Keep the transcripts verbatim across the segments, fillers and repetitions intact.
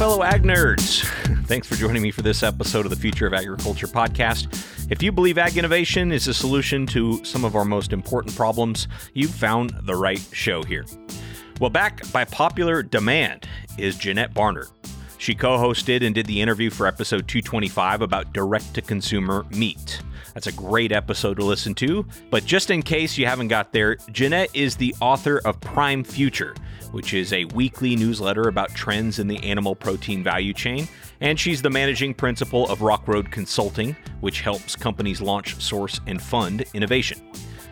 fellow ag nerds. Thanks for joining me for this episode of the Future of Agriculture podcast. If you believe ag innovation is a solution to some of our most important problems, you've found the right show here. Well, back by popular demand is Jeanette Barnard. She co-hosted and did the interview for episode two twenty-five about direct-to-consumer meat. That's a great episode to listen to. But just in case you haven't got there, Jeanette is the author of Prime Future, which is a weekly newsletter about trends in the animal protein value chain. And she's the managing principal of Rock Road Consulting, which helps companies launch, source, and fund innovation.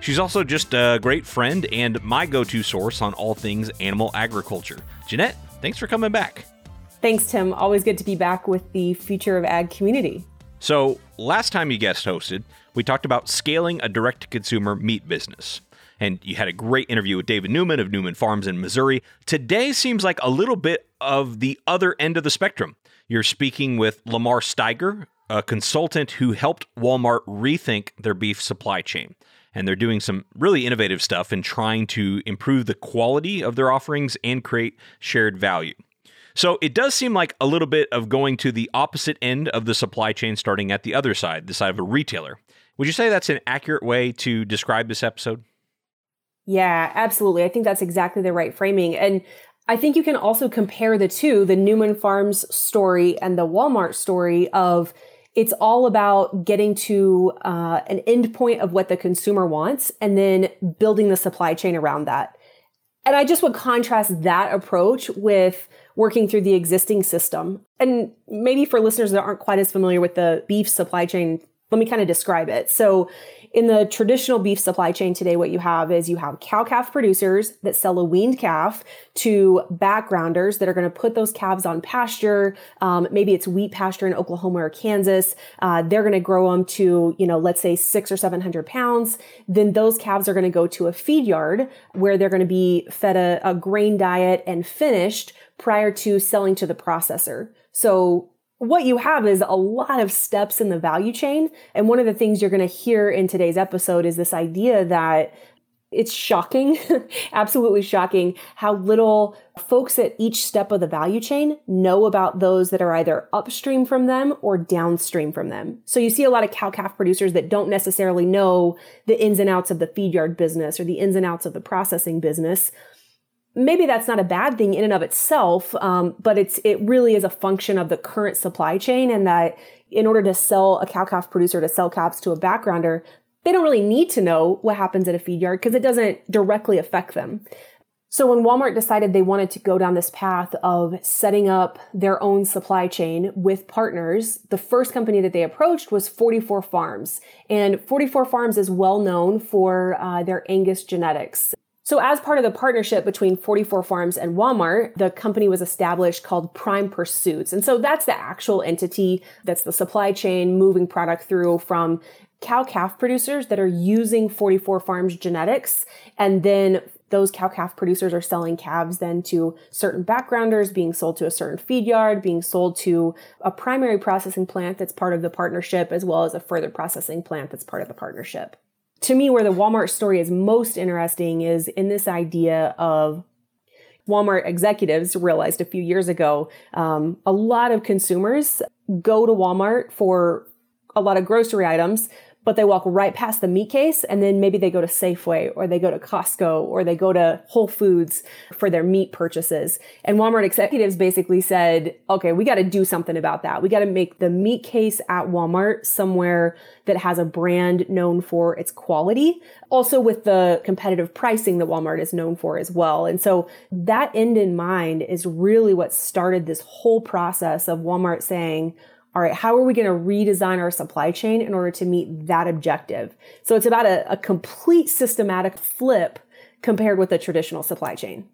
She's also just a great friend and my go-to source on all things animal agriculture. Jeanette, thanks for coming back. Thanks, Tim. Always good to be back with the Future of Ag community. So last time you guest hosted, we talked about scaling a direct-to-consumer meat business. And you had a great interview with David Newman of Newman Farms in Missouri. Today seems like a little bit of the other end of the spectrum. You're speaking with Lamar Steiger, a consultant who helped Walmart rethink their beef supply chain. And they're doing some really innovative stuff in trying to improve the quality of their offerings and create shared value. So it does seem like a little bit of going to the opposite end of the supply chain, starting at the other side, the side of a retailer. Would you say that's an accurate way to describe this episode? Yeah, absolutely. I think that's exactly the right framing. And I think you can also compare the two, the Newman Farms story and the Walmart story of it's all about getting to uh, an end point of what the consumer wants and then building the supply chain around that. And I just would contrast that approach with working through the existing system. And maybe for listeners that aren't quite as familiar with the beef supply chain, let me kind of describe it. So in the traditional beef supply chain today, what you have is you have cow-calf producers that sell a weaned calf to backgrounders that are going to put those calves on pasture. Um, maybe it's wheat pasture in Oklahoma or Kansas. Uh, they're going to grow them to, you know, let's say six or seven hundred pounds. Then those calves are going to go to a feed yard where they're going to be fed a, a grain diet and finished prior to selling to the processor. So what you have is a lot of steps in the value chain. And one of the things you're going to hear in today's episode is this idea that it's shocking, absolutely shocking, how little folks at each step of the value chain know about those that are either upstream from them or downstream from them. So you see a lot of cow-calf producers that don't necessarily know the ins and outs of the feed yard business or the ins and outs of the processing business. Maybe that's not a bad thing in and of itself, um, but it's it really is a function of the current supply chain, and that in order to sell a cow-calf producer to sell calves to a backgrounder, they don't really need to know what happens at a feed yard because it doesn't directly affect them. So when Walmart decided they wanted to go down this path of setting up their own supply chain with partners, the first company that they approached was forty-four Farms. And forty-four Farms is well known for uh, their Angus genetics. So as part of the partnership between forty-four Farms and Walmart, the company was established called Prime Pursuits. And so that's the actual entity that's the supply chain moving product through from cow-calf producers that are using forty-four Farms genetics. And then those cow-calf producers are selling calves then to certain backgrounders, being sold to a certain feed yard, being sold to a primary processing plant that's part of the partnership, as well as a further processing plant that's part of the partnership. To me, where the Walmart story is most interesting is in this idea of Walmart executives realized a few years ago, um, a lot of consumers go to Walmart for a lot of grocery items, but they walk right past the meat case, and then maybe they go to Safeway, or they go to Costco, or they go to Whole Foods for their meat purchases. And Walmart executives basically said, okay, we got to do something about that. We got to make the meat case at Walmart somewhere that has a brand known for its quality, also with the competitive pricing that Walmart is known for as well. And so that end in mind is really what started this whole process of Walmart saying, all right, how are we going to redesign our supply chain in order to meet that objective? So it's about a, a complete systematic flip compared with the traditional supply chain.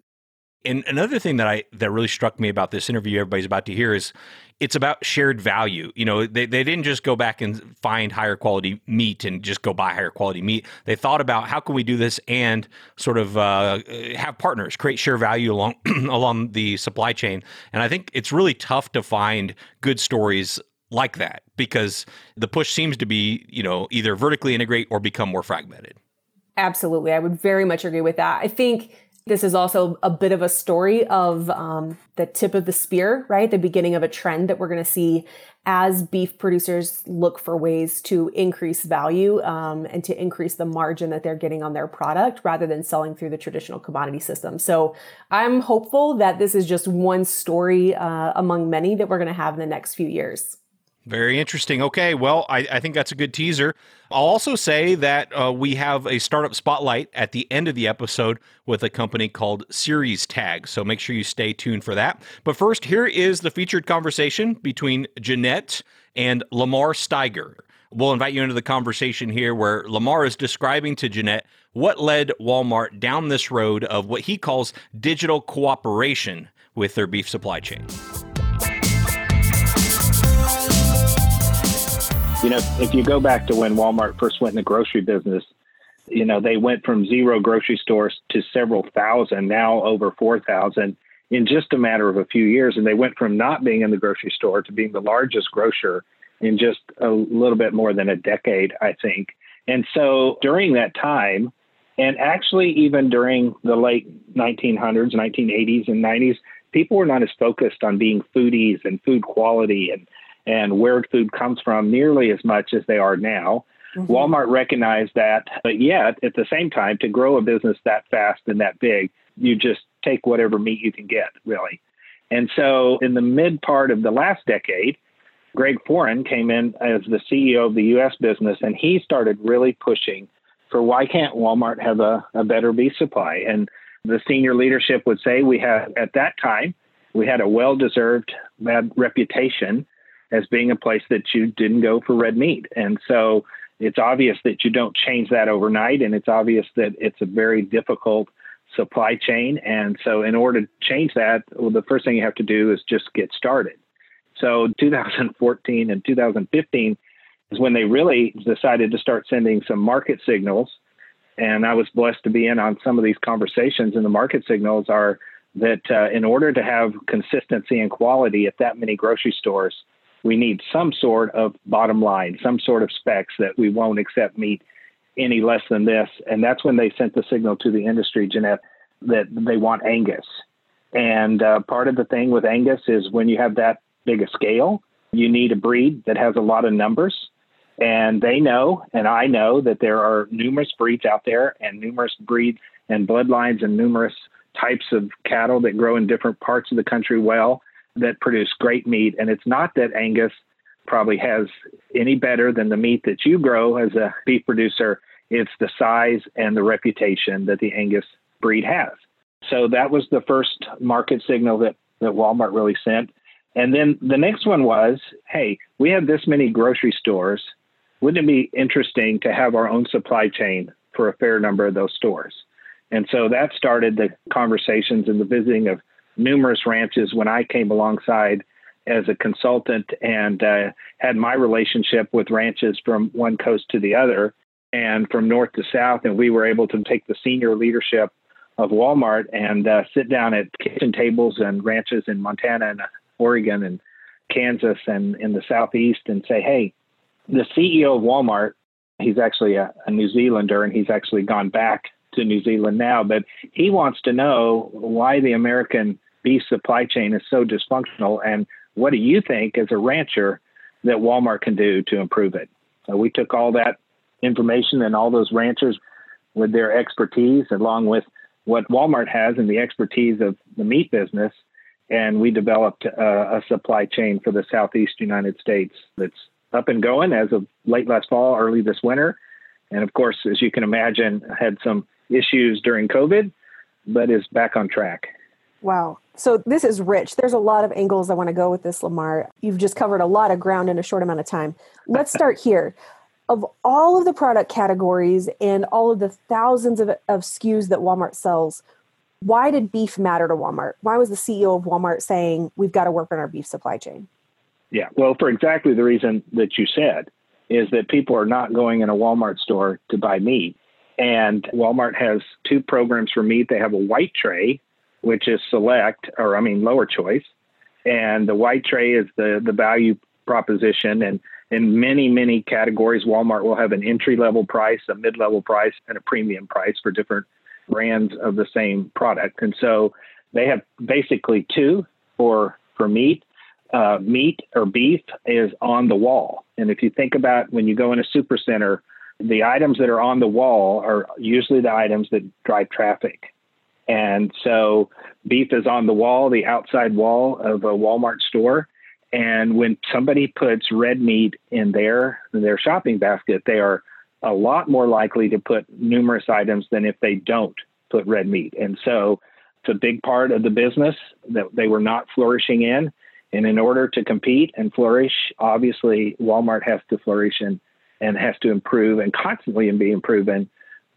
And another thing that I that really struck me about this interview everybody's about to hear is it's about shared value. You know, they, they didn't just go back and find higher quality meat and just go buy higher quality meat. They thought about how can we do this and sort of uh, have partners, create share value along along the supply chain. And I think it's really tough to find good stories like that because the push seems to be, you know, either vertically integrate or become more fragmented. Absolutely. I would very much agree with that. I think This is also a bit of a story of um, the tip of the spear, right? The beginning of a trend that we're going to see as beef producers look for ways to increase value um, and to increase the margin that they're getting on their product rather than selling through the traditional commodity system. So I'm hopeful that this is just one story uh, among many that we're going to have in the next few years. Very interesting. Okay, well, I, I think that's a good teaser. I'll also say that uh, we have a startup spotlight at the end of the episode with a company called Ceres Tag, so make sure you stay tuned for that. But first, here is the featured conversation between Jeanette and Lamar Steiger. We'll invite you into the conversation here where Lamar is describing to Jeanette what led Walmart down this road of what he calls digital cooperation with their beef supply chain. You know, if you go back to when Walmart first went in the grocery business, you know, they went from zero grocery stores to several thousand, now over four thousand in just a matter of a few years. And they went from not being in the grocery store to being the largest grocer in just a little bit more than a decade, I think. And so during that time, and actually even during the late nineteen hundreds, nineteen eighties and nineties, people were not as focused on being foodies and food quality and and where food comes from nearly as much as they are now. Mm-hmm. Walmart recognized that, but yet at the same time, to grow a business that fast and that big, you just take whatever meat you can get, really. And so in the mid part of the last decade, Greg Foran came in as the C E O of the U S business, and he started really pushing for why can't Walmart have a, a better beef supply? And the senior leadership would say we had, at that time, we had a well-deserved bad reputation as being a place that you didn't go for red meat. And so it's obvious that you don't change that overnight. And it's obvious that it's a very difficult supply chain. And so in order to change that, well, the first thing you have to do is just get started. So two thousand fourteen and two thousand fifteen is when they really decided to start sending some market signals. And I was blessed to be in on some of these conversations. And the market signals are that uh, in order to have consistency and quality at that many grocery stores, we need some sort of bottom line, some sort of specs that we won't accept meat any less than this. And that's when they sent the signal to the industry, Jeanette, that they want Angus. And uh, part of the thing with Angus is when you have that big a scale, you need a breed that has a lot of numbers. And they know, and I know, that there are numerous breeds out there and numerous breeds and bloodlines and numerous types of cattle that grow in different parts of the country well, that produce great meat. And it's not that Angus probably has any better than the meat that you grow as a beef producer. It's the size and the reputation that the Angus breed has. So that was the first market signal that, that Walmart really sent. And then the next one was, hey, we have this many grocery stores. Wouldn't it be interesting to have our own supply chain for a fair number of those stores? And so that started the conversations and the visiting of numerous ranches when I came alongside as a consultant and uh, had my relationship with ranches from one coast to the other and from north to south. And we were able to take the senior leadership of Walmart and uh, sit down at kitchen tables and ranches in Montana and Oregon and Kansas and in the Southeast and say, hey, the C E O of Walmart, he's actually a, a New Zealander and he's actually gone back to New Zealand now, but he wants to know why the American beef supply chain is so dysfunctional. And what do you think as a rancher that Walmart can do to improve it? So we took all that information and all those ranchers with their expertise, along with what Walmart has and the expertise of the meat business. And we developed a, a supply chain for the Southeast United States that's up and going as of late last fall, early this winter. And of course, as you can imagine, had some issues during COVID, but is back on track. Wow. So this is rich. There's a lot of angles I want to go with this, Lamar. You've just covered a lot of ground in a short amount of time. Let's start here. Of all of the product categories and all of the thousands of, of S K Us that Walmart sells, why did beef matter to Walmart? Why was the C E O of Walmart saying, we've got to work on our beef supply chain? Yeah, well, for exactly the reason that you said, is that people are not going in a Walmart store to buy meat. And Walmart has two programs for meat. They have a white tray, which is select, or I mean, lower choice. And the white tray is the, the value proposition. And in many, many categories, Walmart will have an entry-level price, a mid-level price, and a premium price for different brands of the same product. And so they have basically two for, for meat. Uh, meat or beef is on the wall. And if you think about when you go in a supercenter, the items that are on the wall are usually the items that drive traffic. And so beef is on the wall, the outside wall of a Walmart store. And when somebody puts red meat in their, in their shopping basket, they are a lot more likely to put numerous items than if they don't put red meat. And so it's a big part of the business that they were not flourishing in. And in order to compete and flourish, obviously Walmart has to flourish and, and has to improve and constantly be improving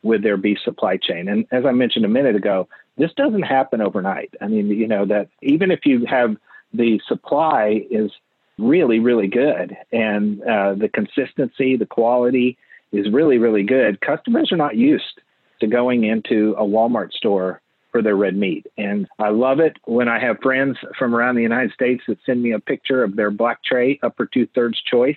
with their beef supply chain. And as I mentioned a minute ago, this doesn't happen overnight. I mean, you know, that even if you have the supply is really, really good and uh, the consistency, the quality is really, really good, customers are not used to going into a Walmart store for their red meat. And I love it when I have friends from around the United States that send me a picture of their black tray upper two-thirds choice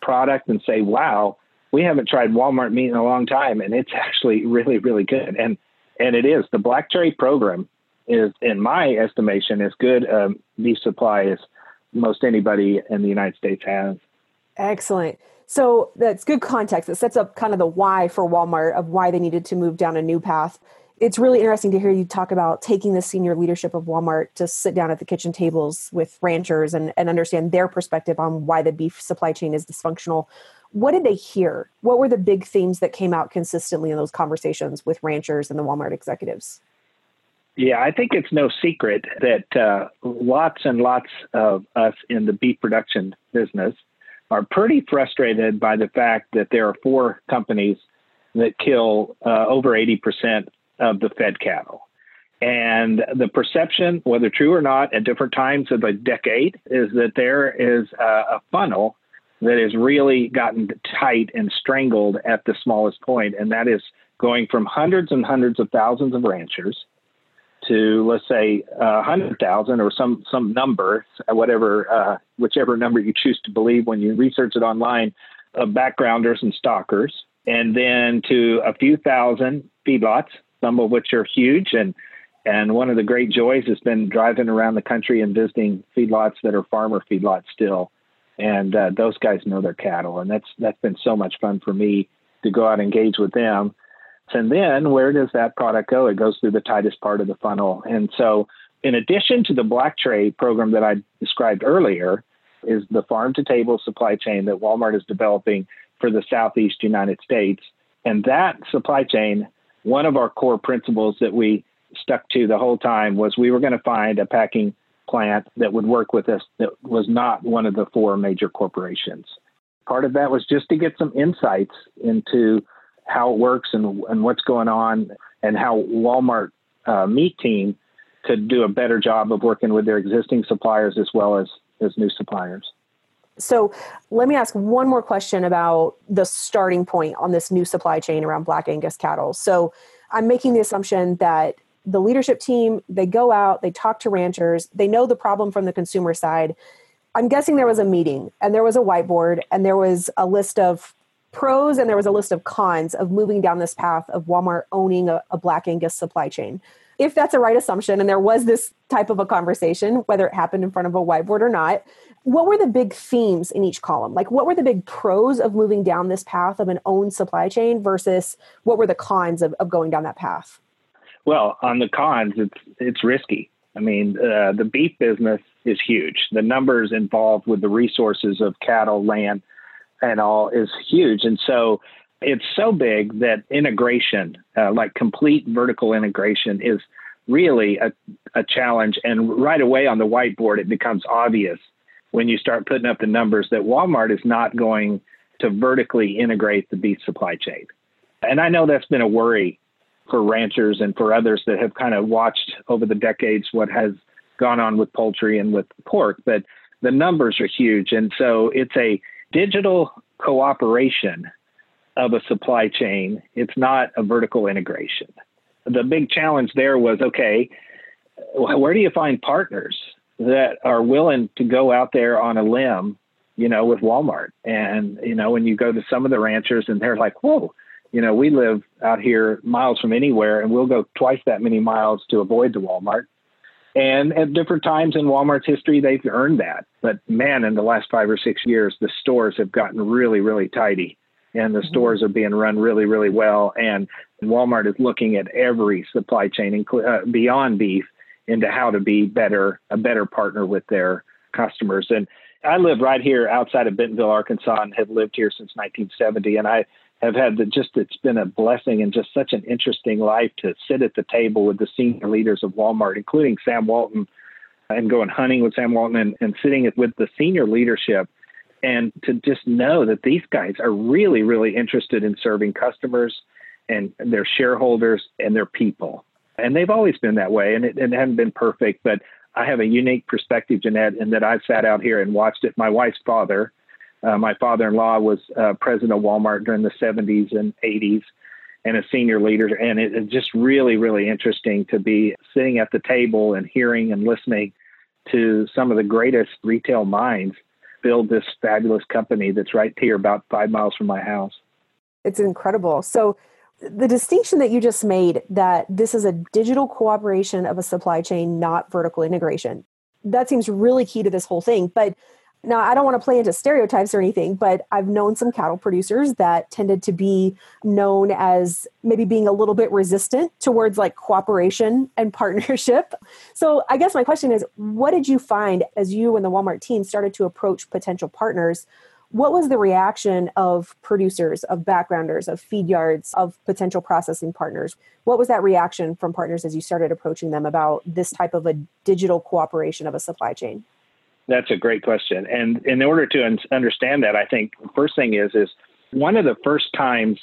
product and say, wow, we haven't tried Walmart meat in a long time, and it's actually really, really good. And and it is. The black tray program is, in my estimation, as good a um, beef supply as most anybody in the United States has. Excellent. So that's good context. It sets up kind of the why for Walmart of why they needed to move down a new path. It's really interesting to hear you talk about taking the senior leadership of Walmart to sit down at the kitchen tables with ranchers and, and understand their perspective on why the beef supply chain is dysfunctional. What did they hear? What were the big themes that came out consistently in those conversations with ranchers and the Walmart executives? Yeah, I think it's no secret that uh, lots and lots of us in the beef production business are pretty frustrated by the fact that there are four companies that kill uh, over eighty percent of the fed cattle. And the perception, whether true or not, at different times of a decade, is that there is a, a funnel that has really gotten tight and strangled at the smallest point. And that is going from hundreds and hundreds of thousands of ranchers to, let's say, uh, one hundred thousand or some some number, whatever, uh, whichever number you choose to believe when you research it online, of backgrounders and stalkers, and then to a few thousand feedlots, some of which are huge. And, and one of the great joys has been driving around the country and visiting feedlots that are farmer feedlots still. And uh, those guys know their cattle. And that's that's been so much fun for me to go out and engage with them. And then where does that product go? It goes through the tightest part of the funnel. And so in addition to the black tray program that I described earlier is the farm-to-table supply chain that Walmart is developing for the Southeast United States. And that supply chain, one of our core principles that we stuck to the whole time was we were going to find a packing plant that would work with us that was not one of the four major corporations. Part of that was just to get some insights into how it works and, and what's going on and how Walmart uh, meat team could do a better job of working with their existing suppliers as well as, as new suppliers. So let me ask one more question about the starting point on this new supply chain around Black Angus cattle. So I'm making the assumption that the leadership team, they go out, they talk to ranchers, they know the problem from the consumer side. I'm guessing there was a meeting and there was a whiteboard and there was a list of pros and there was a list of cons of moving down this path of Walmart owning a, a Black Angus supply chain. If that's a right assumption, and there was this type of a conversation, whether it happened in front of a whiteboard or not, what were the big themes in each column? Like what were the big pros of moving down this path of an owned supply chain versus what were the cons of, of going down that path? Well, on the cons, it's it's risky. I mean, uh, the beef business is huge. The numbers involved with the resources of cattle, land, and all is huge. And so it's so big that integration, uh, like complete vertical integration, is really a, a challenge. And right away on the whiteboard, it becomes obvious when you start putting up the numbers that Walmart is not going to vertically integrate the beef supply chain. And I know that's been a worry for ranchers and for others that have kind of watched over the decades what has gone on with poultry and with pork, but the numbers are huge. And so it's a digital cooperation of a supply chain. It's not a vertical integration. The big challenge there was, okay, where do you find partners that are willing to go out there on a limb, you know, with Walmart? And, you know, when you go to some of the ranchers and they're like, whoa, You know, we live out here miles from anywhere, and we'll go twice that many miles to avoid the Walmart. And at different times in Walmart's history, they've earned that. But man, in the last five or six years, the stores have gotten really, really tidy, and the mm-hmm. stores are being run really, really well. And Walmart is looking at every supply chain, uh, beyond beef, into how to be better, a better partner with their customers. And I live right here outside of Bentonville, Arkansas, and have lived here since nineteen seventy. And I have had the, just, it's been a blessing and just such an interesting life to sit at the table with the senior leaders of Walmart, including Sam Walton, and going hunting with Sam Walton and, and sitting with the senior leadership, and to just know that these guys are really, really interested in serving customers and their shareholders and their people. And they've always been that way, and it, it hasn't been perfect, but I have a unique perspective, Jeanette, in that I've sat out here and watched it. My wife's father, uh, my father-in-law was uh, president of Walmart during the seventies and eighties and a senior leader. And it, it's just really, really interesting to be sitting at the table and hearing and listening to some of the greatest retail minds build this fabulous company that's right here about five miles from my house. It's incredible. So the distinction that you just made, that this is a digital cooperation of a supply chain, not vertical integration, that seems really key to this whole thing. But now, I don't want to play into stereotypes or anything, but I've known some cattle producers that tended to be known as maybe being a little bit resistant towards like cooperation and partnership. So I guess my question is, what did you find as you and the Walmart team started to approach potential partners? What was the reaction of producers, of backgrounders, of feed yards, of potential processing partners? What was that reaction from partners as you started approaching them about this type of a digital cooperation of a supply chain? That's a great question. And in order to understand that, I think the first thing is, is one of the first times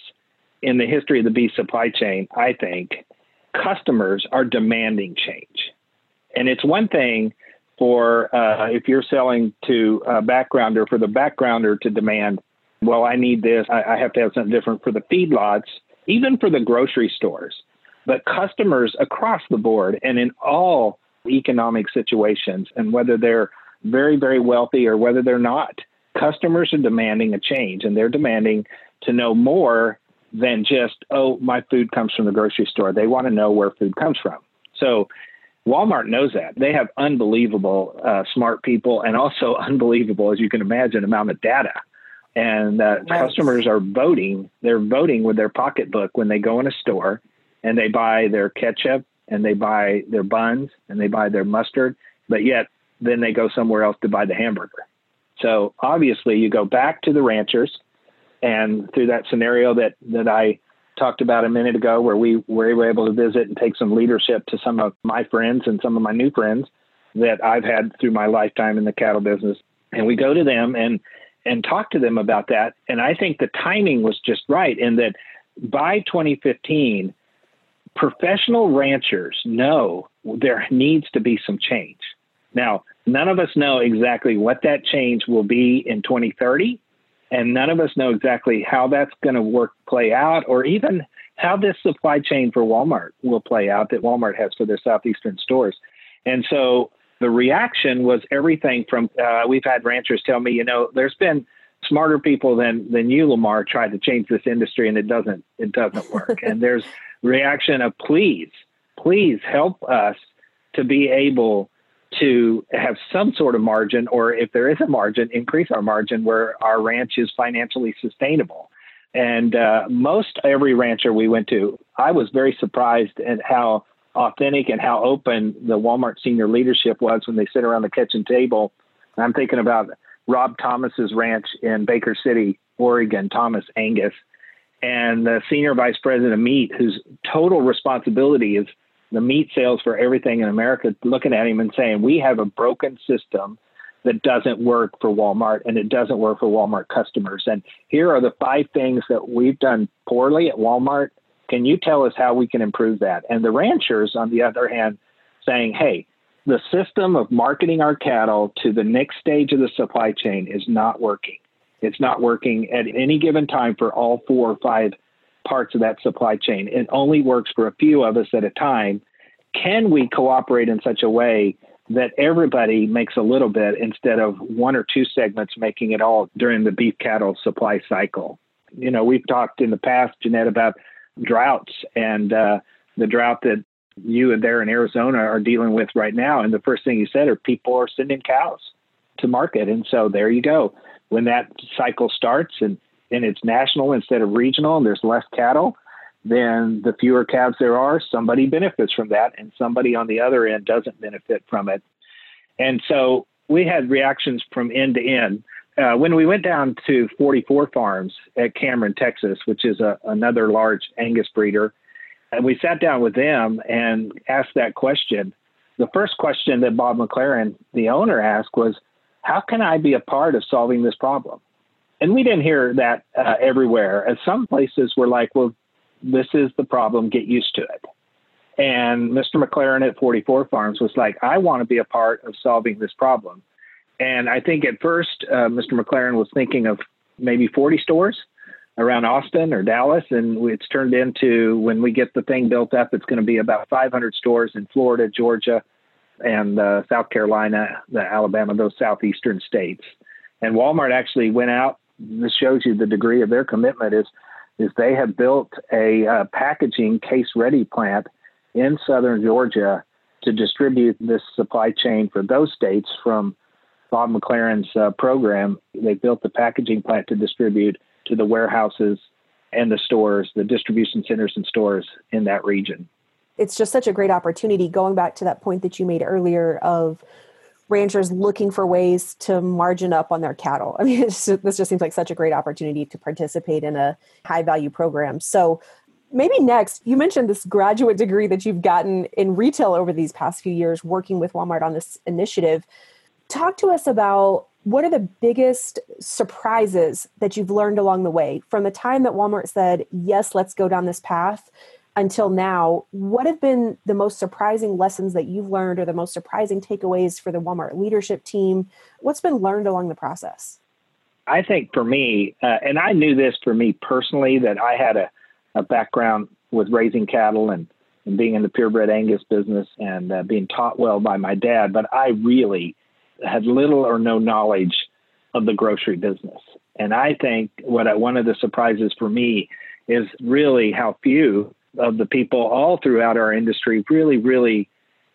in the history of the beef supply chain, I think, customers are demanding change. And it's one thing for uh, if you're selling to a backgrounder, for the backgrounder to demand, well, I need this, I, I have to have something different for the feedlots, even for the grocery stores. But customers across the board and in all economic situations, and whether they're very, very wealthy or whether they're not, customers are demanding a change, and they're demanding to know more than just, oh, my food comes from the grocery store. They want to know where food comes from. So Walmart knows that. They have unbelievable uh, smart people, and also unbelievable, as you can imagine, amount of data. And uh, nice. Customers are voting. They're voting with their pocketbook when they go in a store and they buy their ketchup and they buy their buns and they buy their mustard, but yet then they go somewhere else to buy the hamburger. So obviously you go back to the ranchers, and through that scenario that, that I talked about a minute ago, where we were able to visit and take some leadership to some of my friends and some of my new friends that I've had through my lifetime in the cattle business. And we go to them and, and talk to them about that. And I think the timing was just right, in that by twenty fifteen, professional ranchers know there needs to be some change. Now, none of us know exactly what that change will be in twenty thirty, and none of us know exactly how that's going to work, play out, or even how this supply chain for Walmart will play out that Walmart has for their southeastern stores. And so the reaction was everything from, uh, we've had ranchers tell me, you know, there's been smarter people than than you, Lamar, try to change this industry, and it doesn't, it doesn't work. And there's reaction of, please, please help us to be able to have some sort of margin, or if there is a margin, increase our margin where our ranch is financially sustainable. And uh, most every rancher we went to, I was very surprised at how authentic and how open the Walmart senior leadership was when they sit around the kitchen table. And I'm thinking about Rob Thomas's ranch in Baker City, Oregon, Thomas Angus, and the senior vice president of meat, whose total responsibility is the meat sales for everything in America, looking at him and saying, we have a broken system that doesn't work for Walmart, and it doesn't work for Walmart customers. And here are the five things that we've done poorly at Walmart. Can you tell us how we can improve that? And the ranchers, on the other hand, saying, hey, the system of marketing our cattle to the next stage of the supply chain is not working. It's not working at any given time for all four or five parts of that supply chain. It only works for a few of us at a time. Can we cooperate in such a way that everybody makes a little bit instead of one or two segments making it all during the beef cattle supply cycle? you know, we've talked in the past, Jeanette, about droughts and uh, the drought that you and there in Arizona are dealing with right now. And the first thing you said are people are sending cows to market. And so there you go. When that cycle starts and, and it's national instead of regional and there's less cattle, then the fewer calves there are, somebody benefits from that and somebody on the other end doesn't benefit from it. And so we had reactions from end to end. Uh, when we went down to forty-four Farms at Cameron, Texas, which is a, another large Angus breeder, and we sat down with them and asked that question. The first question that Bob McLaren, the owner, asked was, how can I be a part of solving this problem? And we didn't hear that uh, everywhere. At some places we're like, well, this is the problem, get used to it. And Mister McLaren at forty-four Farms was like, I want to be a part of solving this problem. And I think at first, uh, Mister McLaren was thinking of maybe forty stores around Austin or Dallas. And it's turned into, when we get the thing built up, it's going to be about five hundred stores in Florida, Georgia, and uh, South Carolina, the Alabama, those southeastern states. And Walmart actually went out. This shows you the degree of their commitment is, is they have built a uh, packaging case-ready plant in southern Georgia to distribute this supply chain for those states from Bob McLaren's uh, program. They built the packaging plant to distribute to the warehouses and the stores, the distribution centers and stores in that region. It's just such a great opportunity, going back to that point that you made earlier of ranchers looking for ways to margin up on their cattle. I mean, it's just, this just seems like such a great opportunity to participate in a high value program. So maybe next, you mentioned this graduate degree that you've gotten in retail over these past few years working with Walmart on this initiative. Talk to us about what are the biggest surprises that you've learned along the way from the time that Walmart said, yes, let's go down this path until now. What have been the most surprising lessons that you've learned or the most surprising takeaways for the Walmart leadership team? What's been learned along the process? I think for me, uh, and I knew this for me personally, that I had a, a background with raising cattle and, and being in the purebred Angus business and uh, being taught well by my dad, but I really had little or no knowledge of the grocery business. And I think what I, one of the surprises for me is really how few of the people all throughout our industry really, really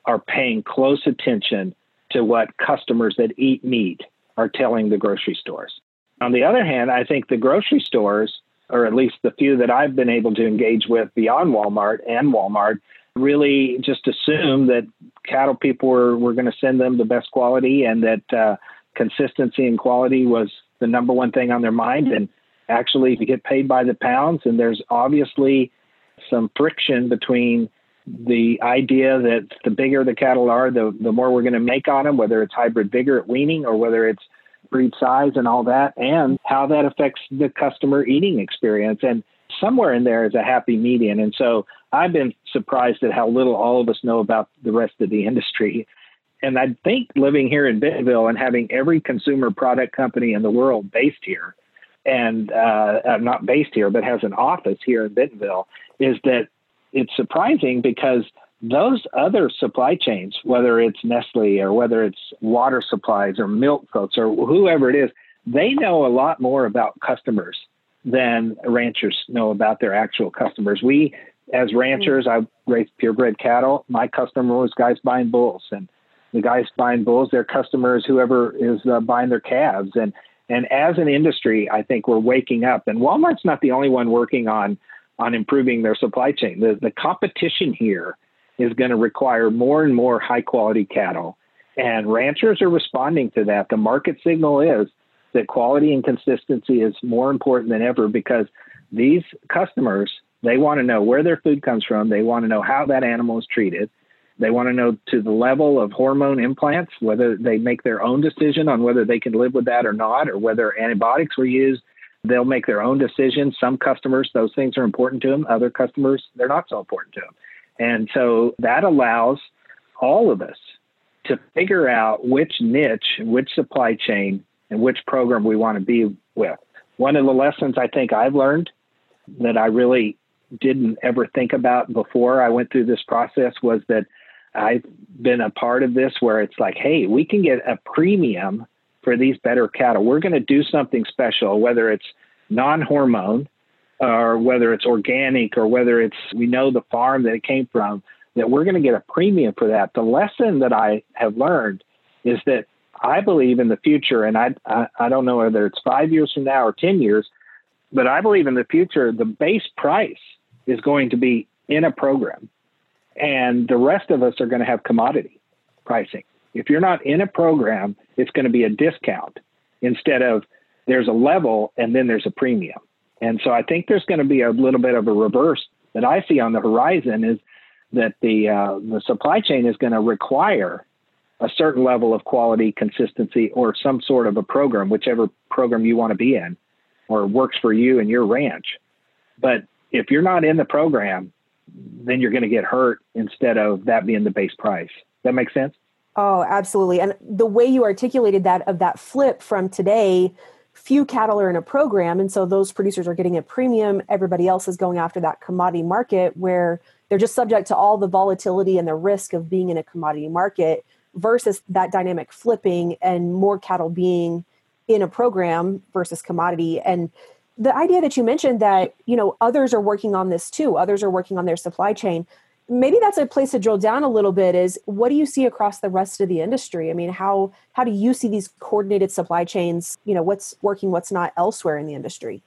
are paying close attention to what customers that eat meat are telling the grocery stores. On the other hand, I think the grocery stores, or at least the few that I've been able to engage with beyond Walmart and Walmart, really just assume that cattle people were, were going to send them the best quality and that uh, consistency and quality was the number one thing on their mind. And actually you get paid by the pounds. And there's obviously some friction between the idea that the bigger the cattle are, the, the more we're going to make on them, whether it's hybrid vigor at weaning or whether it's breed size and all that, and how that affects the customer eating experience. And somewhere in there is a happy median. And so I've been surprised at how little all of us know about the rest of the industry. And I think living here in Bentonville and having every consumer product company in the world based here, and uh, not based here, but has an office here in Bentonville, is that it's surprising because those other supply chains, whether it's Nestle or whether it's water supplies or milk folks or whoever it is, they know a lot more about customers than ranchers know about their actual customers. We, as ranchers, I raised purebred cattle. My customer was guys buying bulls, and the guys buying bulls, their customer is whoever is uh, buying their calves. And and as an industry, I think we're waking up. And Walmart's not the only one working on on improving their supply chain. The, the competition here is going to require more and more high quality cattle, and ranchers are responding to that. The market signal is that quality and consistency is more important than ever because these customers, they want to know where their food comes from. They want to know how that animal is treated. They want to know to the level of hormone implants, whether they make their own decision on whether they can live with that or not, or whether antibiotics were used. They'll make their own decisions. Some customers, those things are important to them. Other customers, they're not so important to them. And so that allows all of us to figure out which niche, which supply chain, and which program we want to be with. One of the lessons I think I've learned that I really didn't ever think about before I went through this process was that I've been a part of this where it's like, hey, we can get a premium for these better cattle. We're going to do something special, whether it's non-hormone, or whether it's organic, or whether it's, we know the farm that it came from, that we're going to get a premium for that. The lesson that I have learned is that I believe in the future, and I, I, I don't know whether it's five years from now or ten years, but I believe in the future, the base price is going to be in a program, and the rest of us are going to have commodity pricing. If you're not in a program, it's going to be a discount instead of there's a level and then there's a premium. And so I think there's going to be a little bit of a reverse that I see on the horizon, is that the uh, the supply chain is going to require a certain level of quality, consistency, or some sort of a program, whichever program you want to be in or works for you and your ranch. But if you're not in the program, then you're going to get hurt instead of that being the base price. That makes sense? Oh, absolutely. And the way you articulated that, of that flip from today, few cattle are in a program, and so those producers are getting a premium. Everybody else is going after that commodity market where they're just subject to all the volatility and the risk of being in a commodity market, versus that dynamic flipping and more cattle being in a program versus commodity. And the idea that you mentioned that, you know, others are working on this too, others are working on their supply chain. Maybe that's a place to drill down a little bit, is what do you see across the rest of the industry? I mean, how how do you see these coordinated supply chains? You know, what's working, what's not elsewhere in the industry?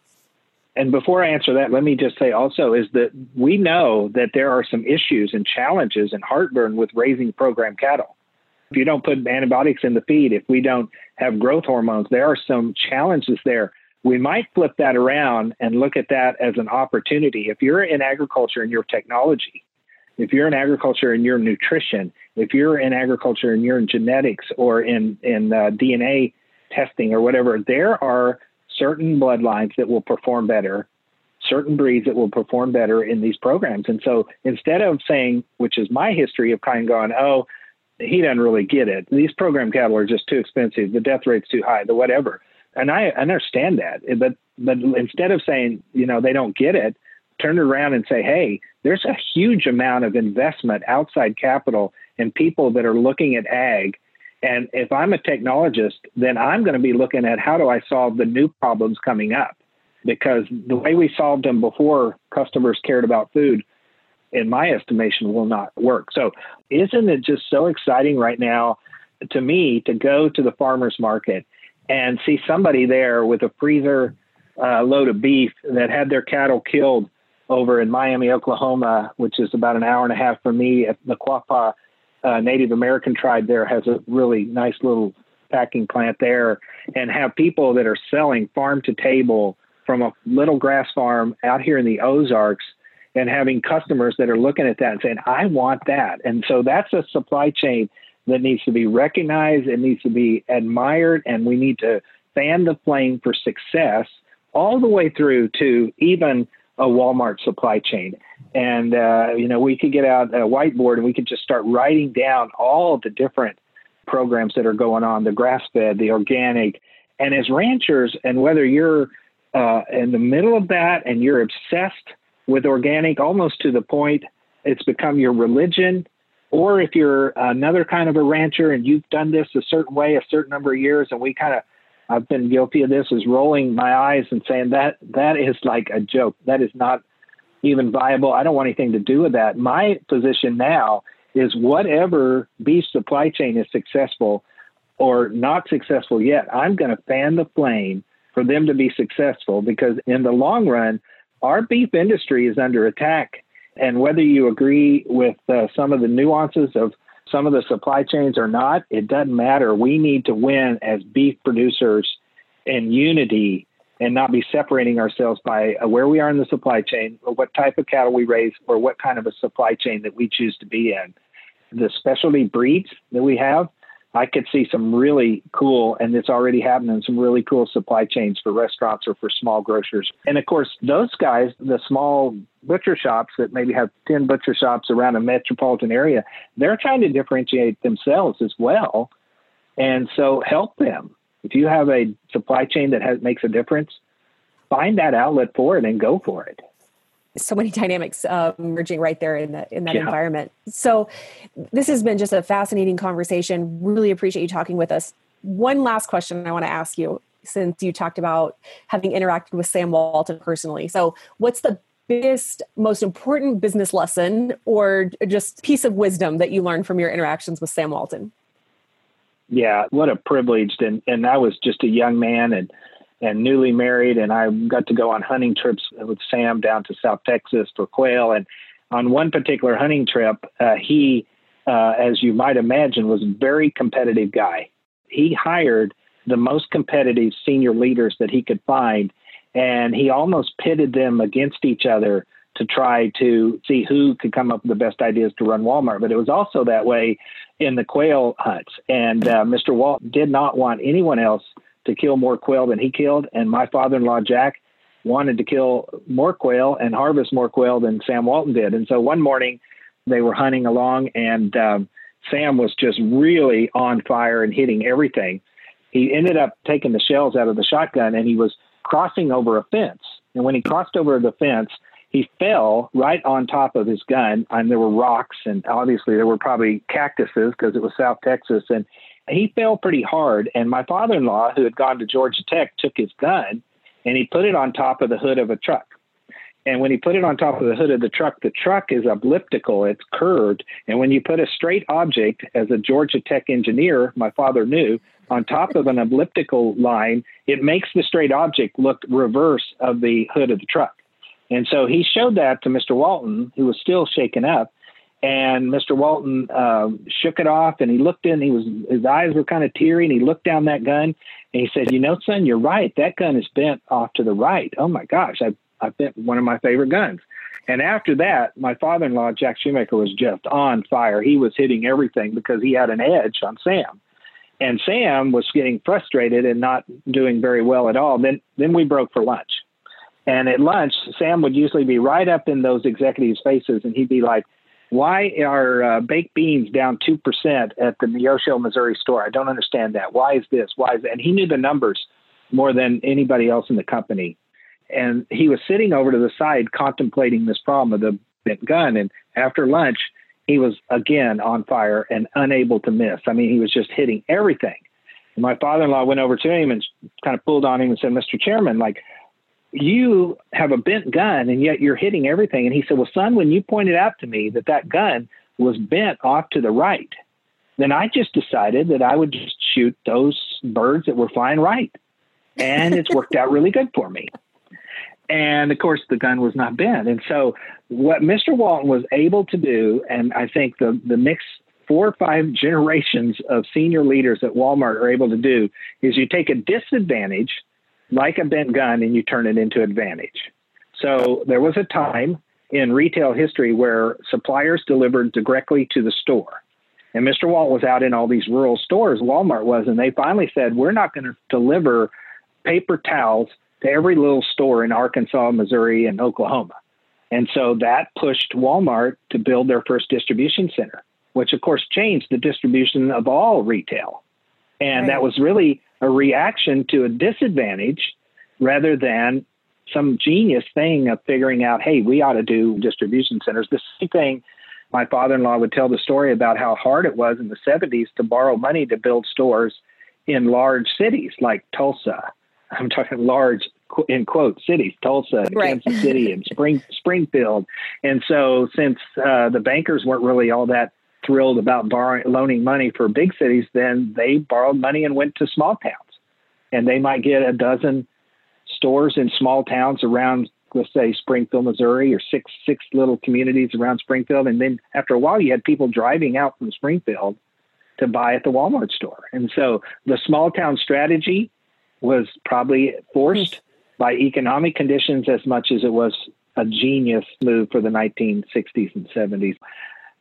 And before I answer that, let me just say also is that we know that there are some issues and challenges and heartburn with raising program cattle. If you don't put antibiotics in the feed, if we don't have growth hormones, there are some challenges there. We might flip that around and look at that as an opportunity. If you're in agriculture and your technology, if you're in agriculture and your nutrition, if you're in agriculture and you're in genetics or in, in uh, D N A testing or whatever, there are certain bloodlines that will perform better, certain breeds that will perform better in these programs. And so instead of saying, which is my history of kind of going, oh, he doesn't really get it, these program cattle are just too expensive, the death rate's too high, the whatever. And I understand that. But, but instead of saying, you know, they don't get it, turn around and say, hey, there's a huge amount of investment, outside capital, and people that are looking at ag. And if I'm a technologist, then I'm going to be looking at how do I solve the new problems coming up? Because the way we solved them before customers cared about food, in my estimation, will not work. So isn't it just so exciting right now to me to go to the farmer's market and see somebody there with a freezer uh, load of beef that had their cattle killed over in Miami, Oklahoma, which is about an hour and a half from me. The Quapaw uh, Native American tribe there has a really nice little packing plant there, and have people that are selling farm to table from a little grass farm out here in the Ozarks, and having customers that are looking at that and saying, I want that. And so that's a supply chain that needs to be recognized. It needs to be admired. And we need to fan the flame for success all the way through to even a Walmart supply chain. And, uh, you know, we could get out a whiteboard and we could just start writing down all the different programs that are going on, the grass-fed, the organic. And as ranchers, and whether you're uh, in the middle of that and you're obsessed with organic almost to the point it's become your religion, or if you're another kind of a rancher and you've done this a certain way a certain number of years, and we kind of, I've been guilty of this, is rolling my eyes and saying that that is like a joke. That is not even viable. I don't want anything to do with that. My position now is whatever beef supply chain is successful or not successful yet, I'm going to fan the flame for them to be successful, because in the long run, our beef industry is under attack. And whether you agree with uh, some of the nuances of some of the supply chains or not, it doesn't matter. We need to win as beef producers in unity and not be separating ourselves by where we are in the supply chain, or what type of cattle we raise, or what kind of a supply chain that we choose to be in. The specialty breeds that we have, I could see some really cool, and it's already happening, some really cool supply chains for restaurants or for small grocers. And of course, those guys, the small butcher shops that maybe have ten butcher shops around a metropolitan area, they're trying to differentiate themselves as well. And so help them. If you have a supply chain that has, makes a difference, find that outlet for it and go for it. So many dynamics uh, merging right there in, the, in that yeah. environment. So this has been just a fascinating conversation. Really appreciate you talking with us. One last question I want to ask you. since you talked about having interacted with Sam Walton personally. So what's the biggest, most important business lesson or just piece of wisdom that you learned from your interactions with Sam Walton? Yeah, what a privilege. And and I was just a young man and and newly married, and I got to go on hunting trips with Sam down to South Texas for quail. And on one particular hunting trip, uh, he, uh, as you might imagine, was a very competitive guy. He hired the most competitive senior leaders that he could find, and he almost pitted them against each other to try to see who could come up with the best ideas to run Walmart. But it was also that way in the quail hunts. And uh, Mister Walton did not want anyone else to kill more quail than he killed. And my father-in-law, Jack, wanted to kill more quail and harvest more quail than Sam Walton did. And so one morning they were hunting along, and um, Sam was just really on fire and hitting everything. He ended up taking the shells out of the shotgun, and he was crossing over a fence. And when he crossed over the fence, he fell right on top of his gun, and there were rocks, and obviously there were probably cactuses because it was South Texas. And he fell pretty hard. And my father-in-law, who had gone to Georgia Tech, took his gun and he put it on top of the hood of a truck. And when he put it on top of the hood of the truck, the truck is elliptical, it's curved. And when you put a straight object, as a Georgia Tech engineer, my father knew, on top of an elliptical line, it makes the straight object look reverse of the hood of the truck. And so he showed that to Mister Walton, who was still shaken up. And Mister Walton uh, shook it off, and he looked in. He was his eyes were kind of teary, and he looked down that gun, and he said, "You know, son, you're right. That gun is bent off to the right. Oh my gosh, I I bent one of my favorite guns." And after that, my father-in-law, Jack Shoemaker, was just on fire. He was hitting everything because he had an edge on Sam, and Sam was getting frustrated and not doing very well at all. Then then we broke for lunch, and at lunch, Sam would usually be right up in those executives' faces, and he'd be like, "Why are uh, baked beans down two percent at the Neosho, Missouri store? I don't understand that. Why is this? Why is that?" And he knew the numbers more than anybody else in the company. And he was sitting over to the side contemplating this problem of the bent gun. And after lunch, he was again on fire and unable to miss. I mean, he was just hitting everything. And my father-in-law went over to him and kind of pulled on him and said, "Mister Chairman, like, you have a bent gun and yet you're hitting everything." And he said, "Well, son, when you pointed out to me that that gun was bent off to the right, then I just decided that I would just shoot those birds that were flying right. And it's worked out really good for me." And of course, the gun was not bent. And so what Mister Walton was able to do, and I think the, the next four or five generations of senior leaders at Walmart are able to do, is you take a disadvantage like a bent gun and you turn it into advantage. So there was a time in retail history where suppliers delivered directly to the store. And Mister Walton was out in all these rural stores, Walmart was, and they finally said, "We're not going to deliver paper towels to every little store in Arkansas, Missouri, and Oklahoma." And so that pushed Walmart to build their first distribution center, which of course changed the distribution of all retail. And that was really a reaction to a disadvantage rather than some genius thing of figuring out, hey, we ought to do distribution centers. The same thing, my father-in-law would tell the story about how hard it was in the seventies to borrow money to build stores in large cities like Tulsa. I'm talking large, in quote, cities, Tulsa, and right. Kansas City, and Spring, Springfield. And so since uh, the bankers weren't really all that thrilled about borrowing, loaning money for big cities, then they borrowed money and went to small towns. And they might get a dozen stores in small towns around, let's say, Springfield, Missouri, or six six little communities around Springfield. And then after a while, you had people driving out from Springfield to buy at the Walmart store. And so the small town strategy was probably forced by economic conditions as much as it was a genius move for the nineteen sixties and seventies.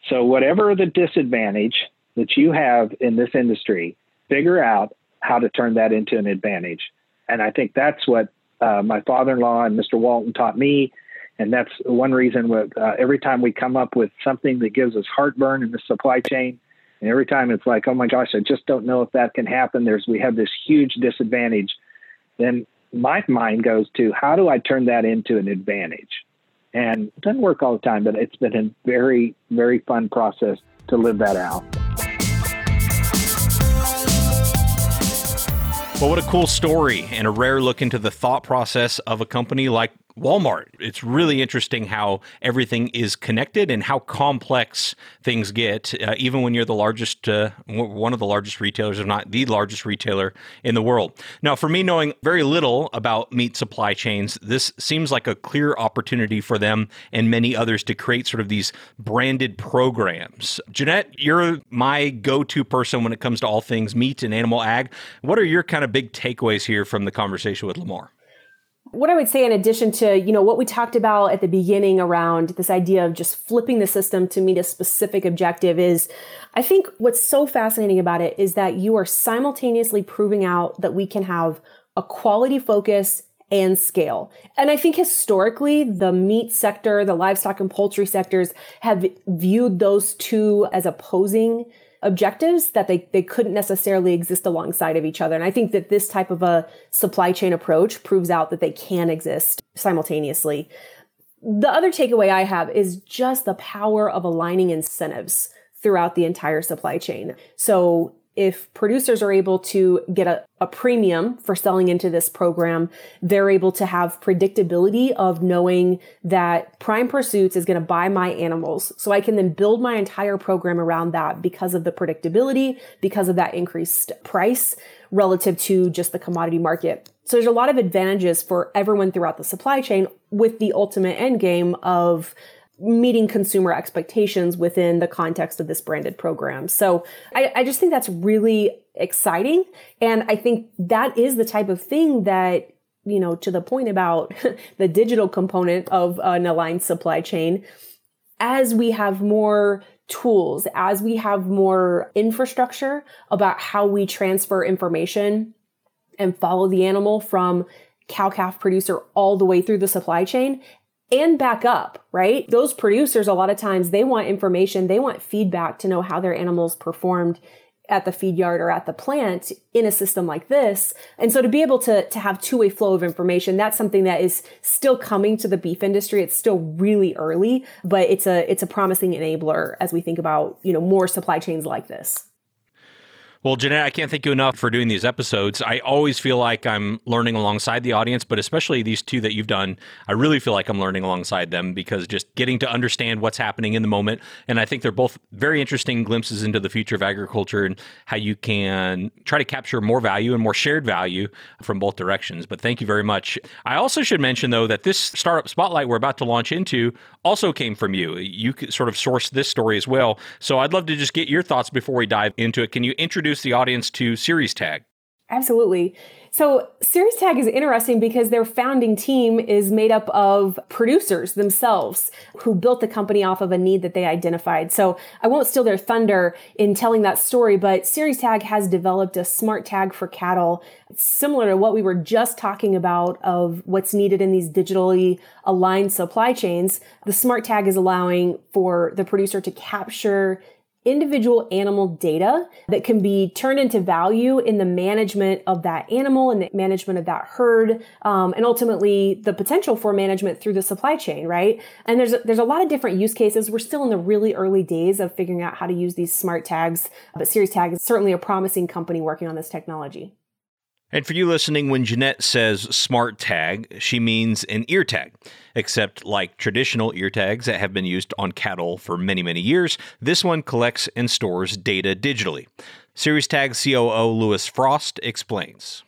So whatever the disadvantage that you have in this industry, figure out how to turn that into an advantage. And I think that's what uh, my father-in-law and Mister Walton taught me. And that's one reason what, uh, every time we come up with something that gives us heartburn in the supply chain, and every time it's like, oh my gosh, I just don't know if that can happen. There's, we have this huge disadvantage. Then my mind goes to, how do I turn that into an advantage? And it doesn't work all the time, but it's been a very, very fun process to live that out. Well, what a cool story and a rare look into the thought process of a company like Walmart. It's really interesting how everything is connected and how complex things get, uh, even when you're the largest, uh, w- one of the largest retailers, if not the largest retailer in the world. Now, for me, knowing very little about meat supply chains, this seems like a clear opportunity for them and many others to create sort of these branded programs. Jeanette, you're my go-to person when it comes to all things meat and animal ag. What are your kind of big takeaways here from the conversation with Lamar? What I would say, in addition to, you know, what we talked about at the beginning around this idea of just flipping the system to meet a specific objective, is I think what's so fascinating about it is that you are simultaneously proving out that we can have a quality focus and scale. And I think historically, the meat sector, the livestock and poultry sectors have viewed those two as opposing objectives, that they, they couldn't necessarily exist alongside of each other. And I think that this type of a supply chain approach proves out that they can exist simultaneously. The other takeaway I have is just the power of aligning incentives throughout the entire supply chain. So if producers are able to get a, a premium for selling into this program, they're able to have predictability of knowing that Prime Pursuits is going to buy my animals. So I can then build my entire program around that because of the predictability, because of that increased price relative to just the commodity market. So there's a lot of advantages for everyone throughout the supply chain, with the ultimate end game of meeting consumer expectations within the context of this branded program. So I, I just think that's really exciting. And I think that is the type of thing that, you know, to the point about the digital component of an aligned supply chain, as we have more tools, as we have more infrastructure about how we transfer information and follow the animal from cow-calf producer all the way through the supply chain, and back up, right? Those producers, a lot of times, they want information, they want feedback to know how their animals performed at the feed yard or at the plant in a system like this. And so to be able to, to have two-way flow of information, that's something that is still coming to the beef industry. It's still really early, but it's a it's a promising enabler as we think about, you know, more supply chains like this. Well, Jeanette, I can't thank you enough for doing these episodes. I always feel like I'm learning alongside the audience, but especially these two that you've done, I really feel like I'm learning alongside them, because just getting to understand what's happening in the moment. And I think they're both very interesting glimpses into the future of agriculture and how you can try to capture more value and more shared value from both directions. But thank you very much. I also should mention, though, that this startup spotlight we're about to launch into also came from you. You sort of sourced this story as well. So I'd love to just get your thoughts before we dive into it. Can you introduce the audience to Ceres Tag? Absolutely. So Ceres Tag is interesting because their founding team is made up of producers themselves who built the company off of a need that they identified. So I won't steal their thunder in telling that story, but Ceres Tag has developed a smart tag for cattle, similar to what we were just talking about of what's needed in these digitally aligned supply chains. The smart tag is allowing for the producer to capture individual animal data that can be turned into value in the management of that animal and the management of that herd, um, and ultimately the potential for management through the supply chain, right? And there's, there's a lot of different use cases. We're still in the really early days of figuring out how to use these smart tags, but Ceres Tag is certainly a promising company working on this technology. And for you listening, when Jeanette says smart tag, she means an ear tag. Except like traditional ear tags that have been used on cattle for many, many years, this one collects and stores data digitally. Ceres Tag C O O Lewis Frost explains.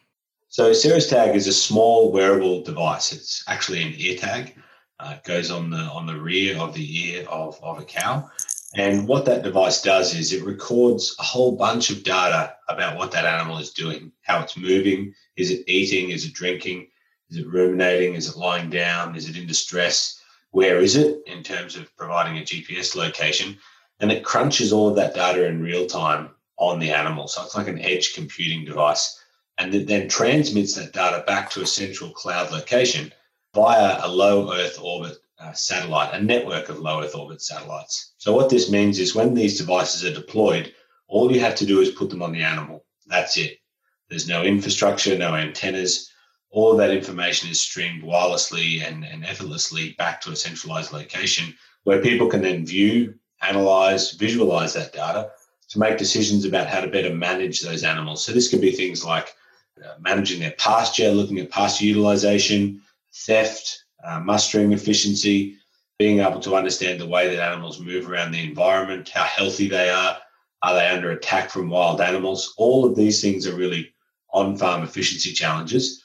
So Ceres Tag is a small wearable device. It's actually an ear tag. Uh, it goes on the on the rear of the ear of, of a cow. And what that device does is it records a whole bunch of data about what that animal is doing, how it's moving, is it eating, is it drinking, is it ruminating, is it lying down, is it in distress, where is it in terms of providing a G P S location, and it crunches all of that data in real time on the animal. So it's like an edge computing device, and it then transmits that data back to a central cloud location via a low Earth orbit Uh, satellite, a network of low Earth orbit satellites. So what this means is when these devices are deployed, all you have to do is put them on the animal. That's it. There's no infrastructure, no antennas. All that information is streamed wirelessly and, and effortlessly back to a centralized location where people can then view, analyze, visualize that data to make decisions about how to better manage those animals. So this could be things like managing their pasture, looking at pasture utilization, theft, uh, mustering efficiency, being able to understand the way that animals move around the environment, how healthy they are, are they under attack from wild animals? All of these things are really on-farm efficiency challenges.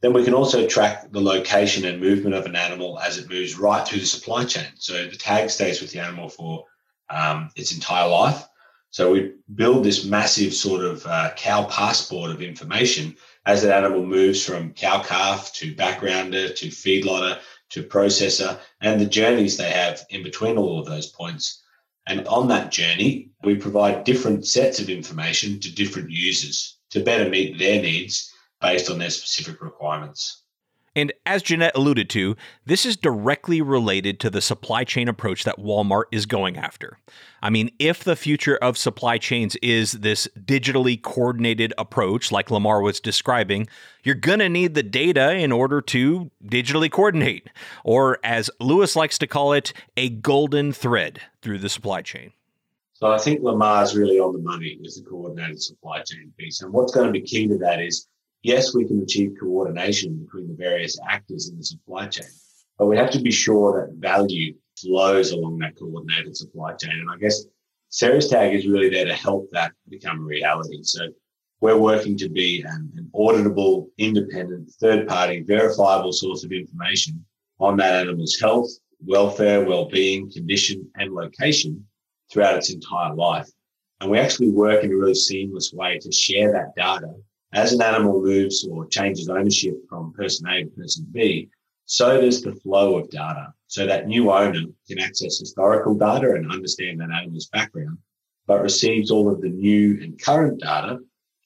Then we can also track the location and movement of an animal as it moves right through the supply chain. So the tag stays with the animal for um, its entire life. So we build this massive sort of uh, cow passport of information as that animal moves from cow-calf to backgrounder to feedlotter to processor, and the journeys they have in between all of those points. And on that journey, we provide different sets of information to different users to better meet their needs based on their specific requirements. And as Jeanette alluded to, this is directly related to the supply chain approach that Walmart is going after. I mean, if the future of supply chains is this digitally coordinated approach like Lamar was describing, you're going to need the data in order to digitally coordinate, or as Lewis likes to call it, a golden thread through the supply chain. So I think Lamar's really on the money with the coordinated supply chain piece. And what's going to be key to that is, yes, we can achieve coordination between the various actors in the supply chain, but we have to be sure that value flows along that coordinated supply chain. And I guess Ceres Tag is really there to help that become a reality. So we're working to be an, an auditable, independent, third-party, verifiable source of information on that animal's health, welfare, well-being, condition, and location throughout its entire life. And we actually work in a really seamless way to share that data as an animal moves or changes ownership from person A to person B, so does the flow of data. So that new owner can access historical data and understand that animal's background, but receives all of the new and current data,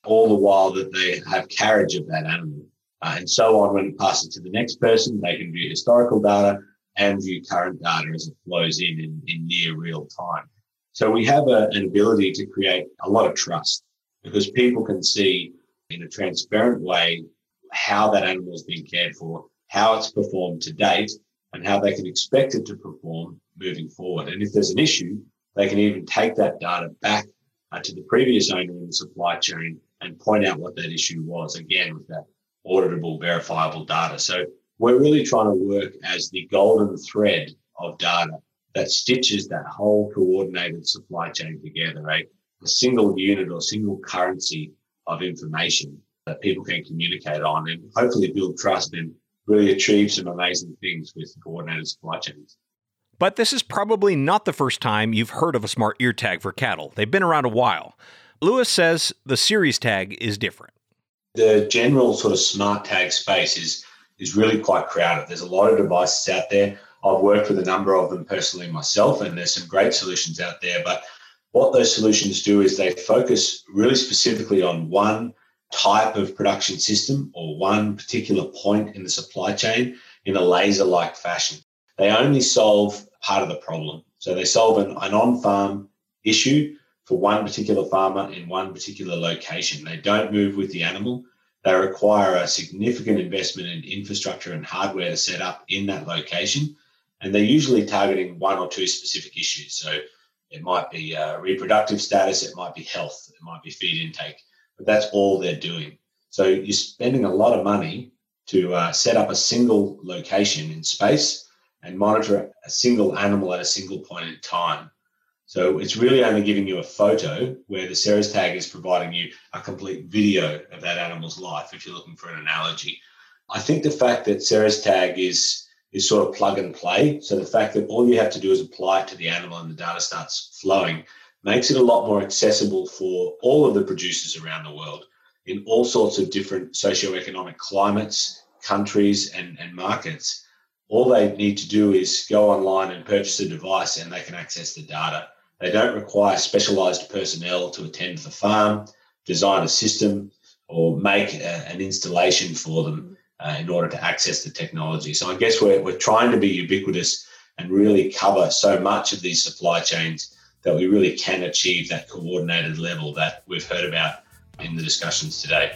all the while that they have carriage of that animal. Uh, and so on, when it passes to the next person, they can view historical data and view current data as it flows in in, in near real time. So we have a, an ability to create a lot of trust because people can see in a transparent way how that animal has been cared for, how it's performed to date, and how they can expect it to perform moving forward. And if there's an issue, they can even take that data back uh, to the previous owner in the supply chain and point out what that issue was, again, with that auditable, verifiable data. So we're really trying to work as the golden thread of data that stitches that whole coordinated supply chain together, right? A single unit or single currency of information that people can communicate on and hopefully build trust and really achieve some amazing things with coordinated supply chains. But this is probably not the first time you've heard of a smart ear tag for cattle. They've been around a while. Lewis says the Ceres Tag is different. The general sort of smart tag space is, is really quite crowded. There's a lot of devices out there. I've worked with a number of them personally myself, and there's some great solutions out there, but what those solutions do is they focus really specifically on one type of production system or one particular point in the supply chain in a laser-like fashion. They only solve part of the problem. So they solve an, an on-farm issue for one particular farmer in one particular location. They don't move with the animal. They require a significant investment in infrastructure and hardware to set up in that location. And they're usually targeting one or two specific issues. So it might be uh, reproductive status, it might be health, it might be feed intake, but that's all they're doing. So you're spending a lot of money to uh, set up a single location in space and monitor a single animal at a single point in time. So it's really only giving you a photo, where the Ceres Tag is providing you a complete video of that animal's life, if you're looking for an analogy. I think the fact that Ceres Tag is is sort of plug and play. So the fact that all you have to do is apply it to the animal and the data starts flowing makes it a lot more accessible for all of the producers around the world in all sorts of different socioeconomic climates, countries, and, and markets. All they need to do is go online and purchase a device and they can access the data. They don't require specialized personnel to attend the farm, design a system, or make a, an installation for them. Uh, in order to access the technology. So I guess we're we're trying to be ubiquitous and really cover so much of these supply chains that we really can achieve that coordinated level that we've heard about in the discussions today.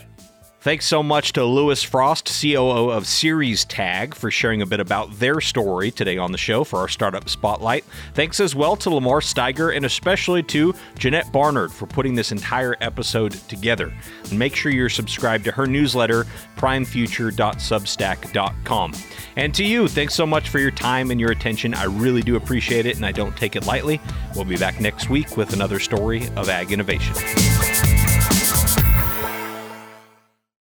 Thanks so much to Lewis Frost, C O O of Ceres Tag, for sharing a bit about their story today on the show for our Startup Spotlight. Thanks as well to Lamar Steiger and especially to Jeanette Barnard for putting this entire episode together. And make sure you're subscribed to her newsletter, prime future dot substack dot com. And to you, thanks so much for your time and your attention. I really do appreciate it, and I don't take it lightly. We'll be back next week with another story of ag innovation.